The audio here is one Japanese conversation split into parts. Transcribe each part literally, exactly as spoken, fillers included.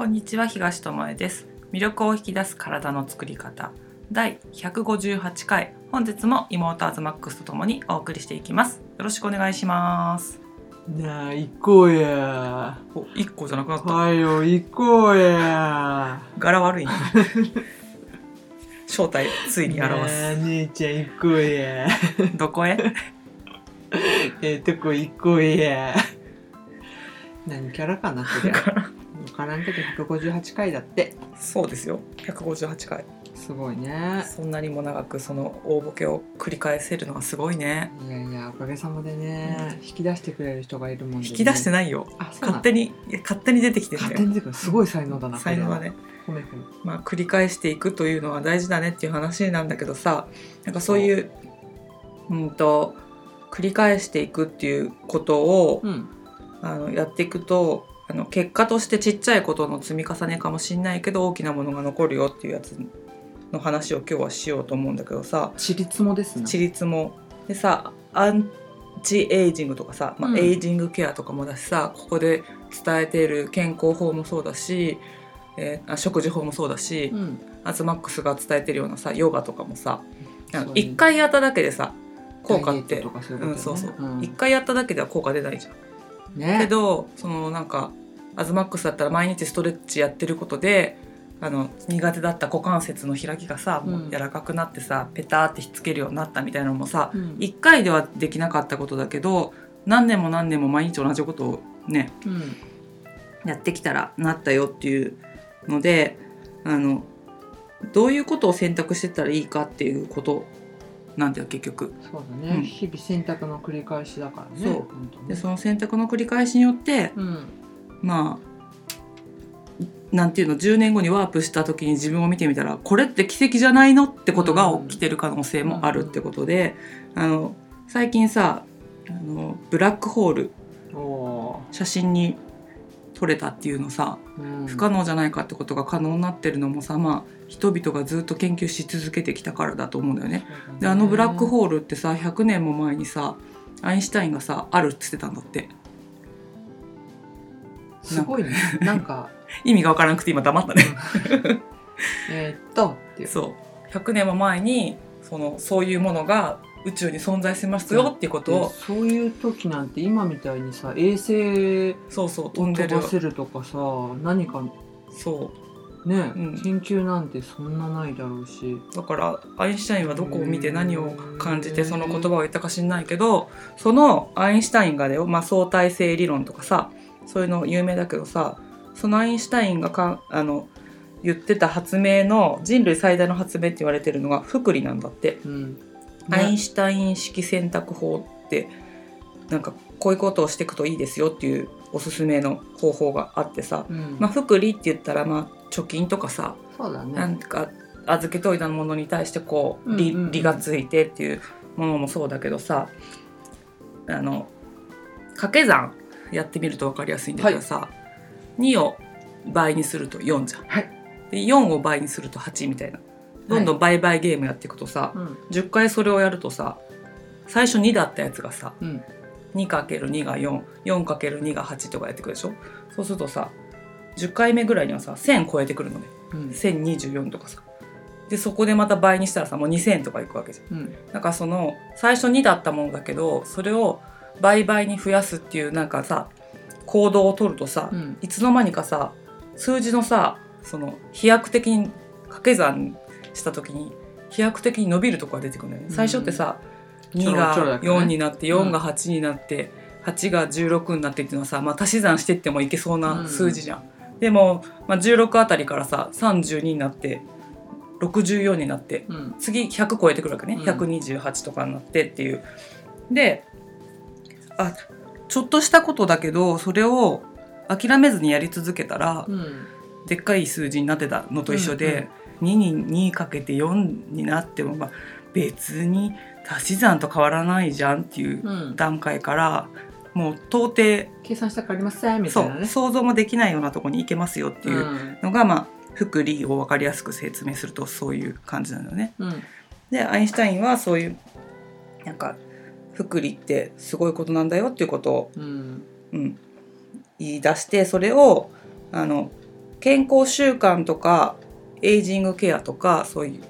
こんにちは、東智恵です。魅力を引き出す体の作り方だいひゃくごじゅうはちかい、本日も妹アズマックスとともにお送りしていきます。よろしくお願いします。なあ、行こうや。お、いっこじゃなくなった。はいよ、行こうや。柄悪いね正体ついに表す。なあ、姉ちゃん行こうや。どこへええとこ行こうや。何キャラかなそりゃ分からんけどひゃくごじゅうはちかいだって。そうですよ、ひゃくごじゅうはちかい。すごいね。そんなにも長くその大ボケを繰り返せるのがすごいね。いやいや、おかげさまでね、うん、引き出してくれる人がいるもんで、ね、引き出してないよ。あ、そうなの。勝手に勝手に出てきてるんだよ。勝手に出てくる。すごい才能だな。才能だね。褒めてる。まあ繰り返していくというのは大事だねっていう話なんだけどさ、なんかそういううんと繰り返していくっていうことを、うん、あのやっていくと。あの結果としてちっちゃいことの積み重ねかもしんないけど大きなものが残るよっていうやつの話を今日はしようと思うんだけどさ。ちりつもですね。ちりつもでさ、アンチエイジングとかさ、まあうん、エイジングケアとかもだしさ、ここで伝えている健康法もそうだし、えー、食事法もそうだし、うん、アズマックスが伝えてるようなさヨガとかもさ、一回やっただけでさ効果って一回やっただけでは効果出ないじゃんね、けどそのなんかアズマックスだったら毎日ストレッチやってることであの苦手だった股関節の開きがさ、うん、もう柔らかくなってさペターってひっつけるようになったみたいなのもさ、うん、いっかいではできなかったことだけど何年も何年も毎日同じことをね、うん、やってきたらなったよっていうので、あのどういうことを選択してったらいいかっていうことなんて結局そうだね、うん、日々選択の繰り返しだからね。 そう、本当ね。でその選択の繰り返しによって、うん、まあなんていうのじゅうねんごにワープした時に自分を見てみたらこれって奇跡じゃないのってことが起きてる可能性もあるってことで、うんうん、あの最近さあのブラックホール写真に撮れたっていうのさ、うん、不可能じゃないかってことが可能になってるのもさ、まあ、人々がずっと研究し続けてきたからだと思うんだよね。であのブラックホールってさひゃくねんも前にさアインシュタインがさあるって言ってたんだって。すごいね。なんか意味が分からなくて今黙ったねえっとっていう。そうひゃくねんも前にそのそういうものが宇宙に存在しますよっていうことを、そういう時なんて今みたいにさ衛星を飛ばせるとかさ何かそう、ねうん、研究なんてそんなないだろうし、だからアインシュタインはどこを見て何を感じてその言葉を言ったか知んないけど、そのアインシュタインがだよ、まあ、相対性理論とかさそういうの有名だけどさ、そのアインシュタインがかあの言ってた発明の人類最大の発明って言われてるのが複利なんだって、うん、アインシュタイン式選択法ってなんかこういうことをしていくといいですよっていうおすすめの方法があってさ、うんまあ、複利って言ったらまあ貯金とかさ、そうだね、なんか預けといたものに対してこう 利,、うんうんうん、利がついてっていうものもそうだけどさ、あの掛け算やってみると分かりやすいんだけどさ、はい、にを倍にするとよんじゃん、はい、でよんを倍にするとはちみたいな、どんどん倍々ゲームやっていくとさ、はいうん、じゅっかいそれをやるとさ最初にだったやつがさ、うん、にかけるに がよん、よんかけるに がはちとかやってくるでしょ。そうするとさじゅっかいめぐらいにはさせん超えてくるのね、うん、せんにじゅうよんとかさ、でそこでまた倍にしたらさもうにせんとかいくわけじゃん、うん、なんかその最初にだったものだけどそれを倍々に増やすっていうなんかさ行動を取るとさ、うん、いつの間にかさ数字のさその飛躍的に掛け算した時に飛躍的に伸びるとこが出てくるんだよね、うん、最初ってさにがよんになってよんがはちになってはちがじゅうろくになってっていうのはさ、まあ、足し算してってもいけそうな数字じゃん、うん、でも、まあ、じゅうろくあたりからささんじゅうにになってろくじゅうよんになって、うん、次ひゃく超えてくるわけね、ひゃくにじゅうはちとかになってっていうで、あちょっとしたことだけどそれを諦めずにやり続けたら、うん、でっかい数字になってたのと一緒で、うんうん、にににかけてよんになっても、まあ、別に足し算と変わらないじゃんっていう段階から、うん、もう到底計算したくありませんみたいなね、そう想像もできないようなとこに行けますよっていうのが、うんまあ、複利を分かりやすく説明するとそういう感じなんだよね、うん、でアインシュタインはそういうなんか複利ってすごいことなんだよっていうことを、うんうん、言い出して、それをあの健康習慣とかエイジングケアとか、そういう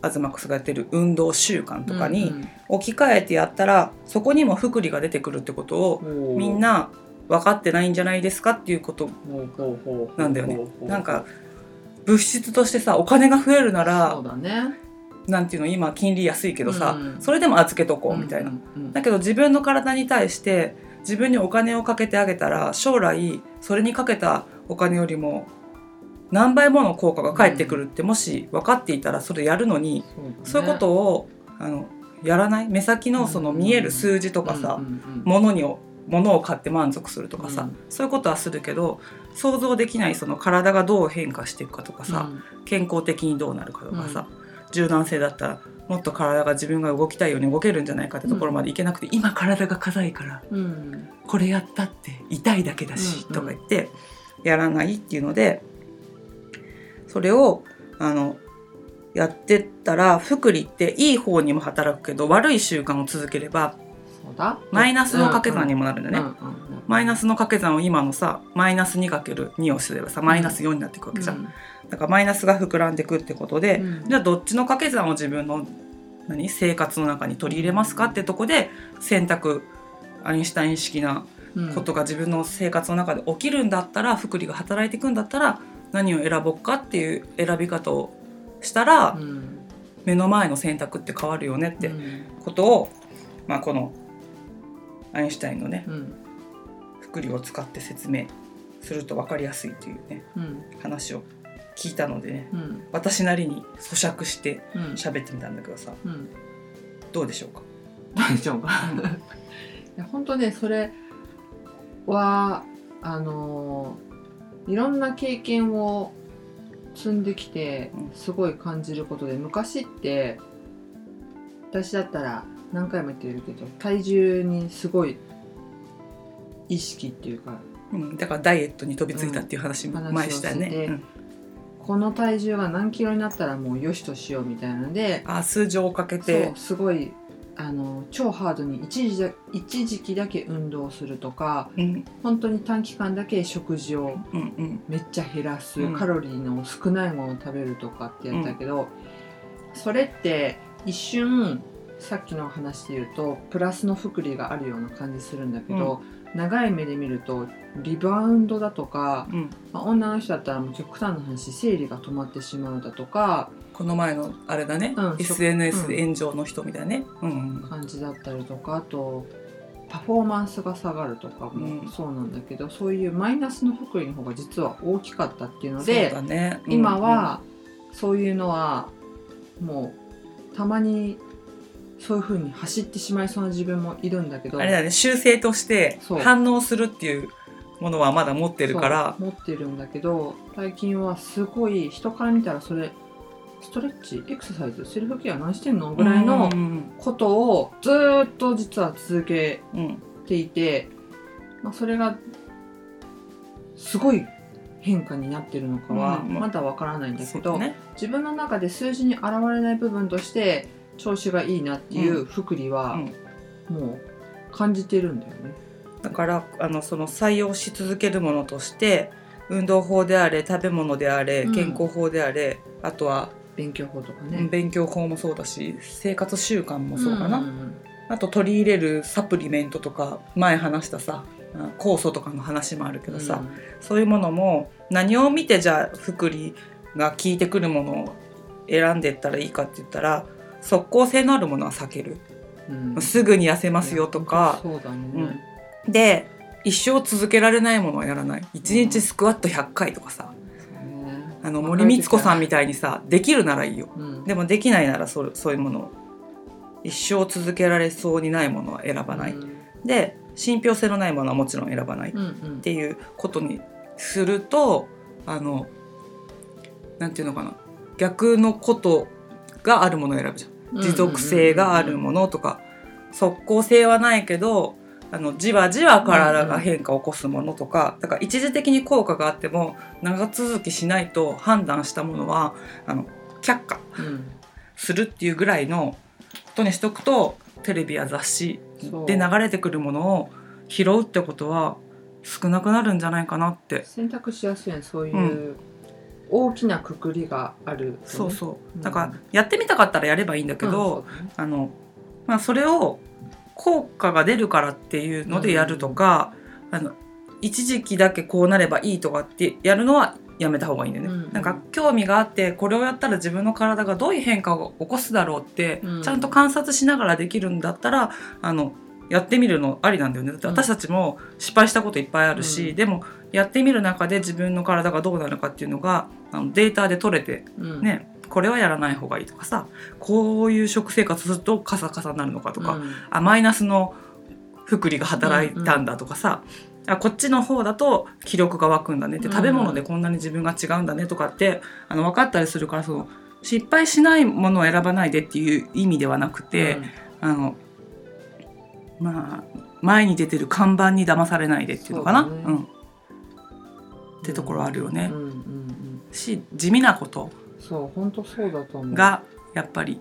アズマックスがやってる運動習慣とかに置き換えてやったら、うんうん、そこにも福利が出てくるってことをみんな分かってないんじゃないですかっていうことなんだよね。なんか物質としてさ、お金が増えるなら、そうだね、なんていうの、今金利安いけどさ、うん、それでも預けとこうみたいな、うんうんうん、だけど自分の体に対して自分にお金をかけてあげたら、将来それにかけたお金よりも何倍もの効果が返ってくるって、うん、もし分かっていたらそれやるのに、そうだね、そういうことをあのやらない、目先のその見える数字とかさ、物に物を買って満足するとかさ、うん、そういうことはするけど、想像できないその体がどう変化していくかとかさ、うん、健康的にどうなるかとかさ、うん、柔軟性だったらもっと体が自分が動きたいように動けるんじゃないかってところまでいけなくて、うん、今体が硬いから、うん、これやったって痛いだけだし、うんうん、とか言ってやらないっていうので、それをあのやってったら福利っていい方にも働くけど、悪い習慣を続ければマイナスの掛け算にもなるんだね、うんうんうんうん、マイナスの掛け算を今のさマイナス にかけるに をすればさマイナスよんになっていくわけじゃん、うんうん、だからマイナスが膨らんでいくってことで、うん、じゃあどっちの掛け算を自分の何生活の中に取り入れますかってとこで、選択アインシュタイン式なことが自分の生活の中で起きるんだったら、福利が働いていくんだったら何を選ぼうかっていう選び方をしたら、うん、目の前の選択って変わるよねってことを、まあ、このアインシュタインのね、うん、福利を使って説明すると分かりやすいというね、うん、話を聞いたのでね、うん、私なりに咀嚼して喋ってみたんだけどさ、うん、どうでしょうかどうでしょうかいや本当ね、それはあのいろんな経験を積んできてすごい感じることで、昔って私だったら何回も言ってるけど体重にすごい意識っていうか、うん、だからダイエットに飛びついたっていう話も前したよね、うんこの体重が何キロになったらもうよしとしようみたいなので、あ数字をかけて、そうすごいあの超ハードに一 時, 一時期だけ運動するとか、うん、本当に短期間だけ食事をめっちゃ減らす、うんうん、カロリーの少ないものを食べるとかってやったけど、うん、それって一瞬さっきの話で言うとプラスの福利があるような感じするんだけど、うん長い目で見るとリバウンドだとか、うんまあ、女の人だったらもう極端な話生理が止まってしまうだとか、この前のあれだね、うん、エスエヌエス で炎上の人みたいなね、うん、感じだったりとか、あとパフォーマンスが下がるとかもそうなんだけど、うん、そういうマイナスの福利の方が実は大きかったっていうので、そうだね、うん、今はそういうのはもうたまにそういう風に走ってしまいそうな自分もいるんだけど、あれだね、修正として反応するっていうものはまだ持ってるから、持ってるんだけど、最近はすごい人から見たらそれストレッチエクササイズセルフケア何してんのぐらいのことをずっと実は続けていて、うんまあ、それがすごい変化になってるのかはまだわからないんだけど、うんうんうん、そうね、自分の中で数字に現れない部分として調子がいいなっていう福利はもう感じてるんだよね、うんうん、だからあのその採用し続けるものとして運動法であれ食べ物であれ健康法であれ、うん、あとは勉強法とかね、勉強法もそうだし生活習慣もそうかな、うんうんうん、あと取り入れるサプリメントとか前話したさ酵素とかの話もあるけどさ、うん、そういうものも何を見てじゃあ福利が効いてくるものを選んでいったらいいかって言ったら、即効性のあるものは避ける、うん、すぐに痩せますよとか、そうだね、うん、で一生続けられないものはやらない、いちにちスクワットひゃっかいとかさ、うん、あの森光子さんみたいにさできるならいいよ、うん、でもできないなら そ, そういうものを一生続けられそうにないものは選ばない、うん、で信憑性のないものはもちろん選ばないっていうことにすると、あのなんていうのかな、逆のことがあるものを選ぶじゃん、持続性があるものとか、即効性はないけどあのじわじわ体が変化を起こすものとか、だから一時的に効果があっても長続きしないと判断したものはあの却下するっていうぐらいのことにしとくと、テレビや雑誌で流れてくるものを拾うってことは少なくなるんじゃないかなって。選択しやすいね、そういう大きな括りがある、ね、うん、そうそう、だからやってみたかったらやればいいんだけど、うん、 そ, ね、あのまあ、それを効果が出るからっていうのでやるとか、うん、あの一時期だけこうなればいいとかってやるのはやめた方がいいんだよね、うん、なんか興味があってこれをやったら自分の体がどういう変化を起こすだろうってちゃんと観察しながらできるんだったら、あのやってみるのありなんだよね。だって私たちも失敗したこといっぱいあるし、うん、でもやってみる中で自分の体がどうなるかっていうのがあのデータで取れて、うん、ね、これはやらない方がいいとかさ、こういう食生活するとカサカサになるのかとか、うん、あマイナスの福利が働いたんだとかさ、うんうん、あこっちの方だと気力が湧くんだねって、食べ物でこんなに自分が違うんだねとかってあの分かったりするから、その失敗しないものを選ばないでっていう意味ではなくて、うん、あのまあ前に出てる看板に騙されないでっていうのかな、う、ね、うん、ってところあるよね、うんうんうん、し地味なことがやっぱり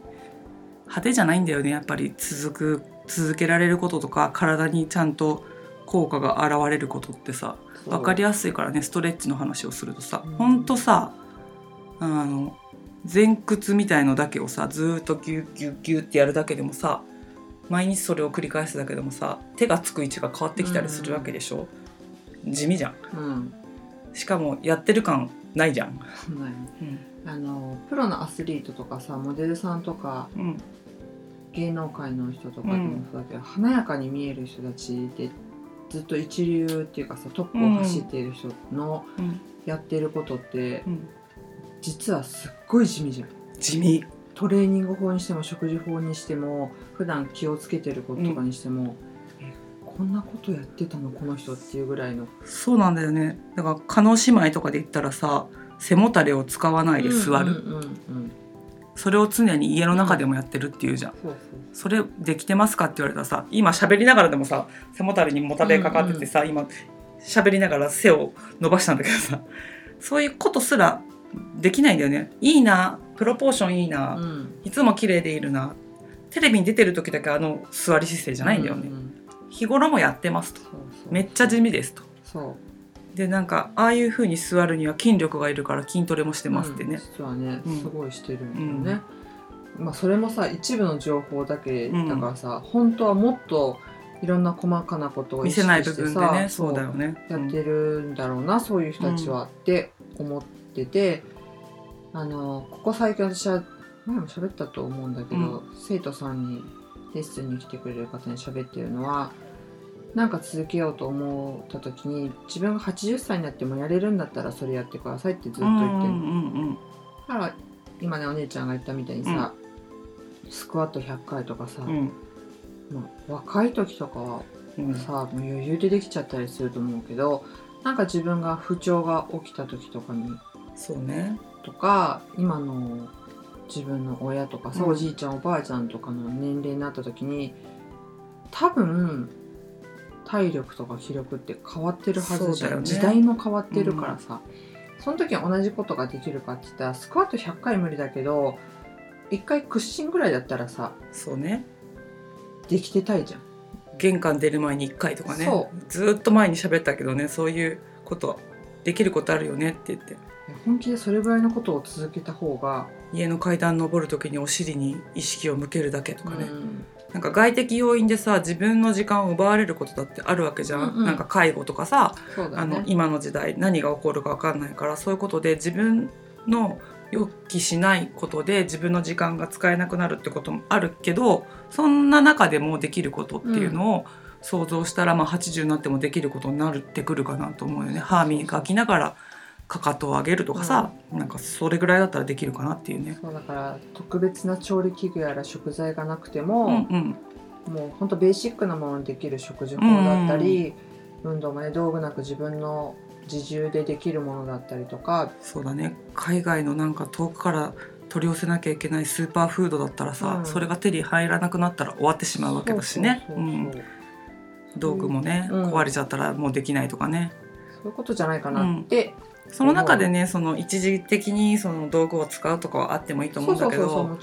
派手じゃないんだよね。やっぱり続く続けられることとか体にちゃんと効果が現れることってさ分かりやすいからね。ストレッチの話をするとさ、うん、ほんとさあの前屈みたいのだけをさずっとギュッギュッギュッってやるだけでもさ、毎日それを繰り返すだけでもさ手がつく位置が変わってきたりするわけでしょ、うん、地味じゃん、うん、しかもやってる感ないじゃん、ない、うん、あのプロのアスリートとかさモデルさんとか、うん、芸能界の人とかでもそうだけど、うん、華やかに見える人たちでずっと一流っていうかさトップを走っている人のやってることって、うんうん、実はすっごい地味じゃん。地味。トレーニング法にしても食事法にしても普段気をつけてることとかにしても、うん、えこんなことやってたのこの人っていうぐらいの。そうなんだよね。だから加納姉妹とかで言ったらさ背もたれを使わないで座る、うんうんうんうん、それを常に家の中でもやってるっていうじゃん、うん、そうそうそれできてますかって言われたらさ、今喋りながらでもさ背もたれにもたれかかっててさ、うんうん、今喋りながら背を伸ばしたんだけどさ、そういうことすらできないんだよね。いいなプロポーションいいな、うん、いつも綺麗でいるな、テレビに出てる時だけあの座り姿勢じゃないんだよね、うんうん、日頃もやってますと、そうそうめっちゃ地味ですと、そうでなんかああいう風に座るには筋力がいるから筋トレもしてますってね、うん、実はね、うん、すごいしてるんだよね、うん、まあ、それもさ一部の情報だけだからさ、うん、本当はもっといろんな細かなことを意識してさ見せない部分でね、そうだよね、うん、やってるんだろうなそういう人たちはって思ってて、うん、あのここ最近私は前も喋ったと思うんだけど、うん、生徒さんにレッスンに来てくれる方に喋ってるのは、なんか続けようと思った時に自分がはちじゅっさいになってもやれるんだったらそれやってくださいってずっと言ってる、うんうんうん、だから今ねお姉ちゃんが言ったみたいにさ、うんスクワットひゃっかいとかさ、うんまあ、若い時とかはさ、うん、余裕でできちゃったりすると思うけど、なんか自分が不調が起きた時とかにそうねとか今の自分の親とかさ、うん、おじいちゃんおばあちゃんとかの年齢になった時に多分体力とか気力って変わってるはずじゃん、ね、時代も変わってるからさ、うん、その時同じことができるかって言ったらスクワットひゃっかい無理だけど一回屈伸ぐらいだったらさそうねできてたいじゃん。玄関出る前に一回とかね、そうずっと前に喋ったけどね、そういうことできることあるよねって言って、本気でそれぐらいのことを続けた方が、家の階段登る時にお尻に意識を向けるだけとかね、うん、なんか外的要因でさ自分の時間を奪われることだってあるわけじゃん、うんうん、なんか介護とかさ、そうだね、あの今の時代何が起こるか分かんないから、そういうことで自分の予期しないことで自分の時間が使えなくなるってこともあるけど、そんな中でもできることっていうのを想像したら、うん、まあはちじゅうになってもできることになってくるかなと思うよね。歯磨きながらかかとを上げるとかさ、うん、なんかそれぐらいだったらできるかなっていうね。そうだから特別な調理器具やら食材がなくても、うんうん、もうほんとベーシックなものにできる食事法だったり、うんうん、運動もね道具なく自分の自重でできるものだったりとか、そうだね、海外のなんか遠くから取り寄せなきゃいけないスーパーフードだったらさ、うん、それが手に入らなくなったら終わってしまうわけだしね、道具もね、うん、壊れちゃったらもうできないとかね、そういうことじゃないかなって、うん、その中でねその一時的にその道具を使うとかはあってもいいと思うんだけど、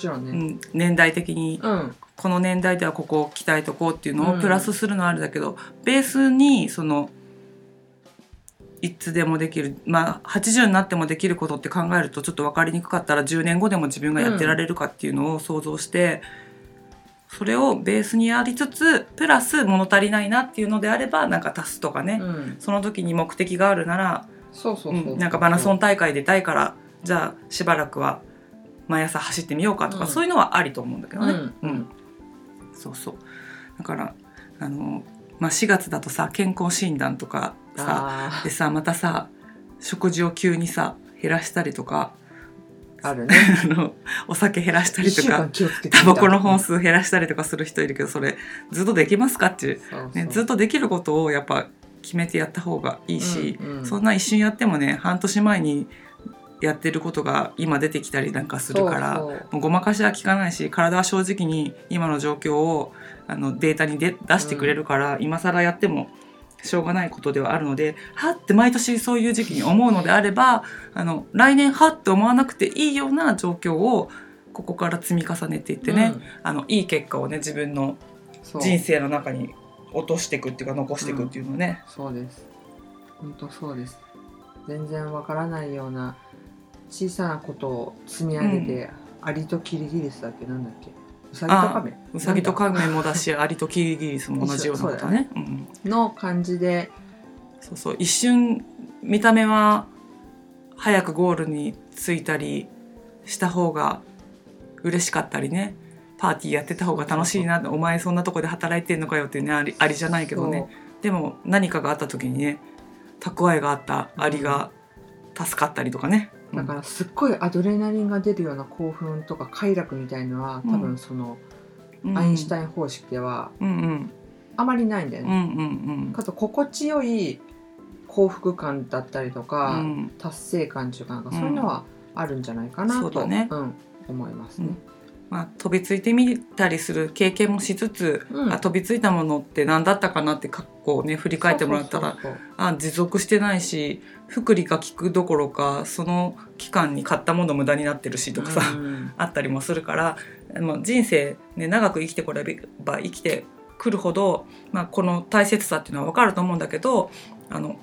年代的に、うん、この年代ではここを鍛えとこうっていうのをプラスするのはあるだけど、うん、ベースにそのいつでもできる、まあ、はちじゅうになってもできることって考えるとちょっと分かりにくかったらじゅうねんごでも自分がやってられるかっていうのを想像して、うん、それをベースにやりつつプラス物足りないなっていうのであればなんか足すとかね、うん、その時に目的があるならそうそうそう、うん、なんかマラソン大会出たいからじゃあしばらくは毎朝走ってみようかとか、うん、そういうのはありと思うんだけどね、うんうん、そうそうだからあの、まあ、しがつだとさ健康診断とかさでさまたさ食事を急にさ減らしたりとかあるねあのお酒減らしたりとかタバコの本数減らしたりとかする人いるけどそれずっとできますかっていう、そうそう、ね、ずっとできることをやっぱ決めてやった方がいいし、うんうん、そんな一瞬やってもね半年前にやってることが今出てきたりなんかするからそうそうもうごまかしは効かないし体は正直に今の状況をあのデータにで出してくれるから、うん、今更やってもしょうがないことではあるのではって毎年そういう時期に思うのであればあの来年はって思わなくていいような状況をここから積み重ねていってね、うん、あのいい結果をね自分の人生の中に落としていくっていうか残していくっていうのね、うん、そうです本当そうです全然わからないような小さなことを積み上げて、うん、アリとキリギリスだっけなんだっけウサギとカメウサギとカメもだしアリとキリギリスも同じようなことね、うん、の感じでそうそう一瞬見た目は早くゴールに着いたりした方が嬉しかったりねパーティーやってた方が楽しいなお前そんなとこで働いてんのかよってねアリ、アリじゃないけどねでも何かがあった時にね蓄えがあったアリが助かったりとかねだからすっごいアドレナリンが出るような興奮とか快楽みたいのは多分そのアインシュタイン方式ではあまりないんだよね、うんうんうん、かつ心地よい幸福感だったりとか、うん、達成感というか、なんかそういうのはあるんじゃないかなと、うんそうだねうん、思いますね、うんまあ、飛びついてみたりする経験もしつつ、うん、あ飛びついたものって何だったかなって過去をね振り返ってもらったらそうそうそうあ持続してないし福利が効くどころかその期間に買ったもの無駄になってるしとかさ、うん、あったりもするからもう人生、ね、長く生きてこれば生きてくるほど、まあ、この大切さっていうのは分かると思うんだけどあの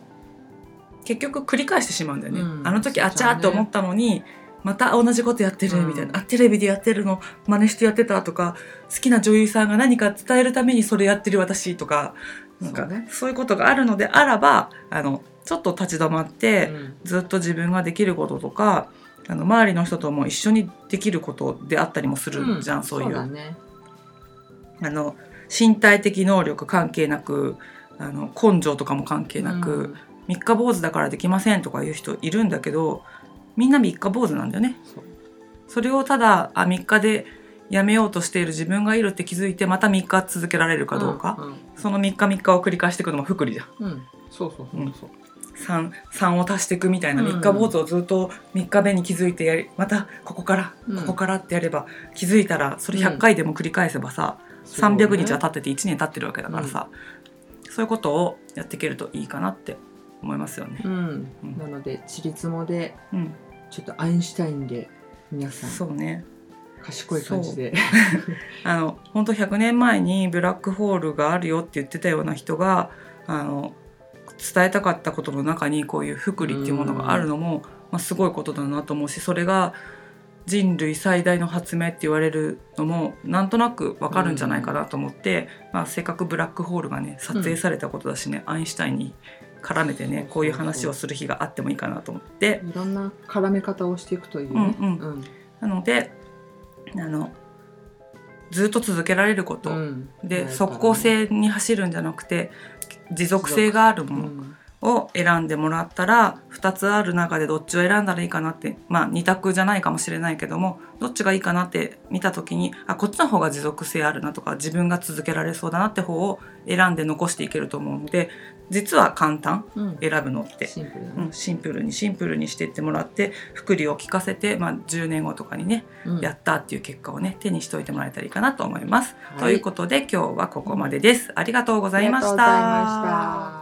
結局繰り返してしまうんだよね、うん、あの時あちゃーって思ったのにまた同じことやってるみたいな、うん、あテレビでやってるの真似してやってたとか好きな女優さんが何か伝えるためにそれやってる私とか、なんかそういうことがあるのであらばあのちょっと立ち止まって、うん、ずっと自分ができることとかあの周りの人とも一緒にできることであったりもするじゃん、うん、そういう、そうだね、あの身体的能力関係なくあの根性とかも関係なく、うん、三日坊主だからできませんとかいう人いるんだけどみんな三日坊主なんだよね。 そう。それをただあみっかでやめようとしている自分がいるって気づいてまたみっか続けられるかどうか、うんうん、そのみっかみっかを繰り返していくのも福利じゃん、うん、そうそうそうそう、うん、さん, さんを足していくみたいなみっか坊主をずっとみっかめに気づいてやりまたここからここからってやれば、うん、気づいたらそれひゃっかいでも繰り返せばさ、うん、さんびゃくにちは経ってていちねん経ってるわけだからさ、うん、そういうことをやっていけるといいかなって思いますよね、うんうん、なのでちりつもで、うん、ちょっとアインシュタインで皆さんそうね賢い感じであの本当ひゃくねんまえにブラックホールがあるよって言ってたような人があの伝えたかったことの中にこういう福利っていうものがあるのも、まあ、すごいことだなと思うしそれが人類最大の発明って言われるのもなんとなく分かるんじゃないかなと思って、まあ、せっかくブラックホールがね撮影されたことだしね、うん、アインシュタインに絡めてねこういう話をする日があってもいいかなと思っていろんな絡め方をしていくというね、うんうんうん、なのであのずっと続けられること、うん、で、ね、即効性に走るんじゃなくて持続性があるものを選んでもらったら、うん、ふたつある中でどっちを選んだらいいかなってまあに択じゃないかもしれないけどもどっちがいいかなって見た時にあこっちの方が持続性あるなとか自分が続けられそうだなって方を選んで残していけると思うので実は簡単、うん、選ぶのってシンプル、ねうん、シンプルにシンプルにしていってもらって福利を聞かせて、まあ、じゅうねんごとかにね、うん、やったっていう結果をね手にしておいてもらえたらいいかなと思います、はい、ということで今日はここまでです。ありがとうございました。ありがとうございました。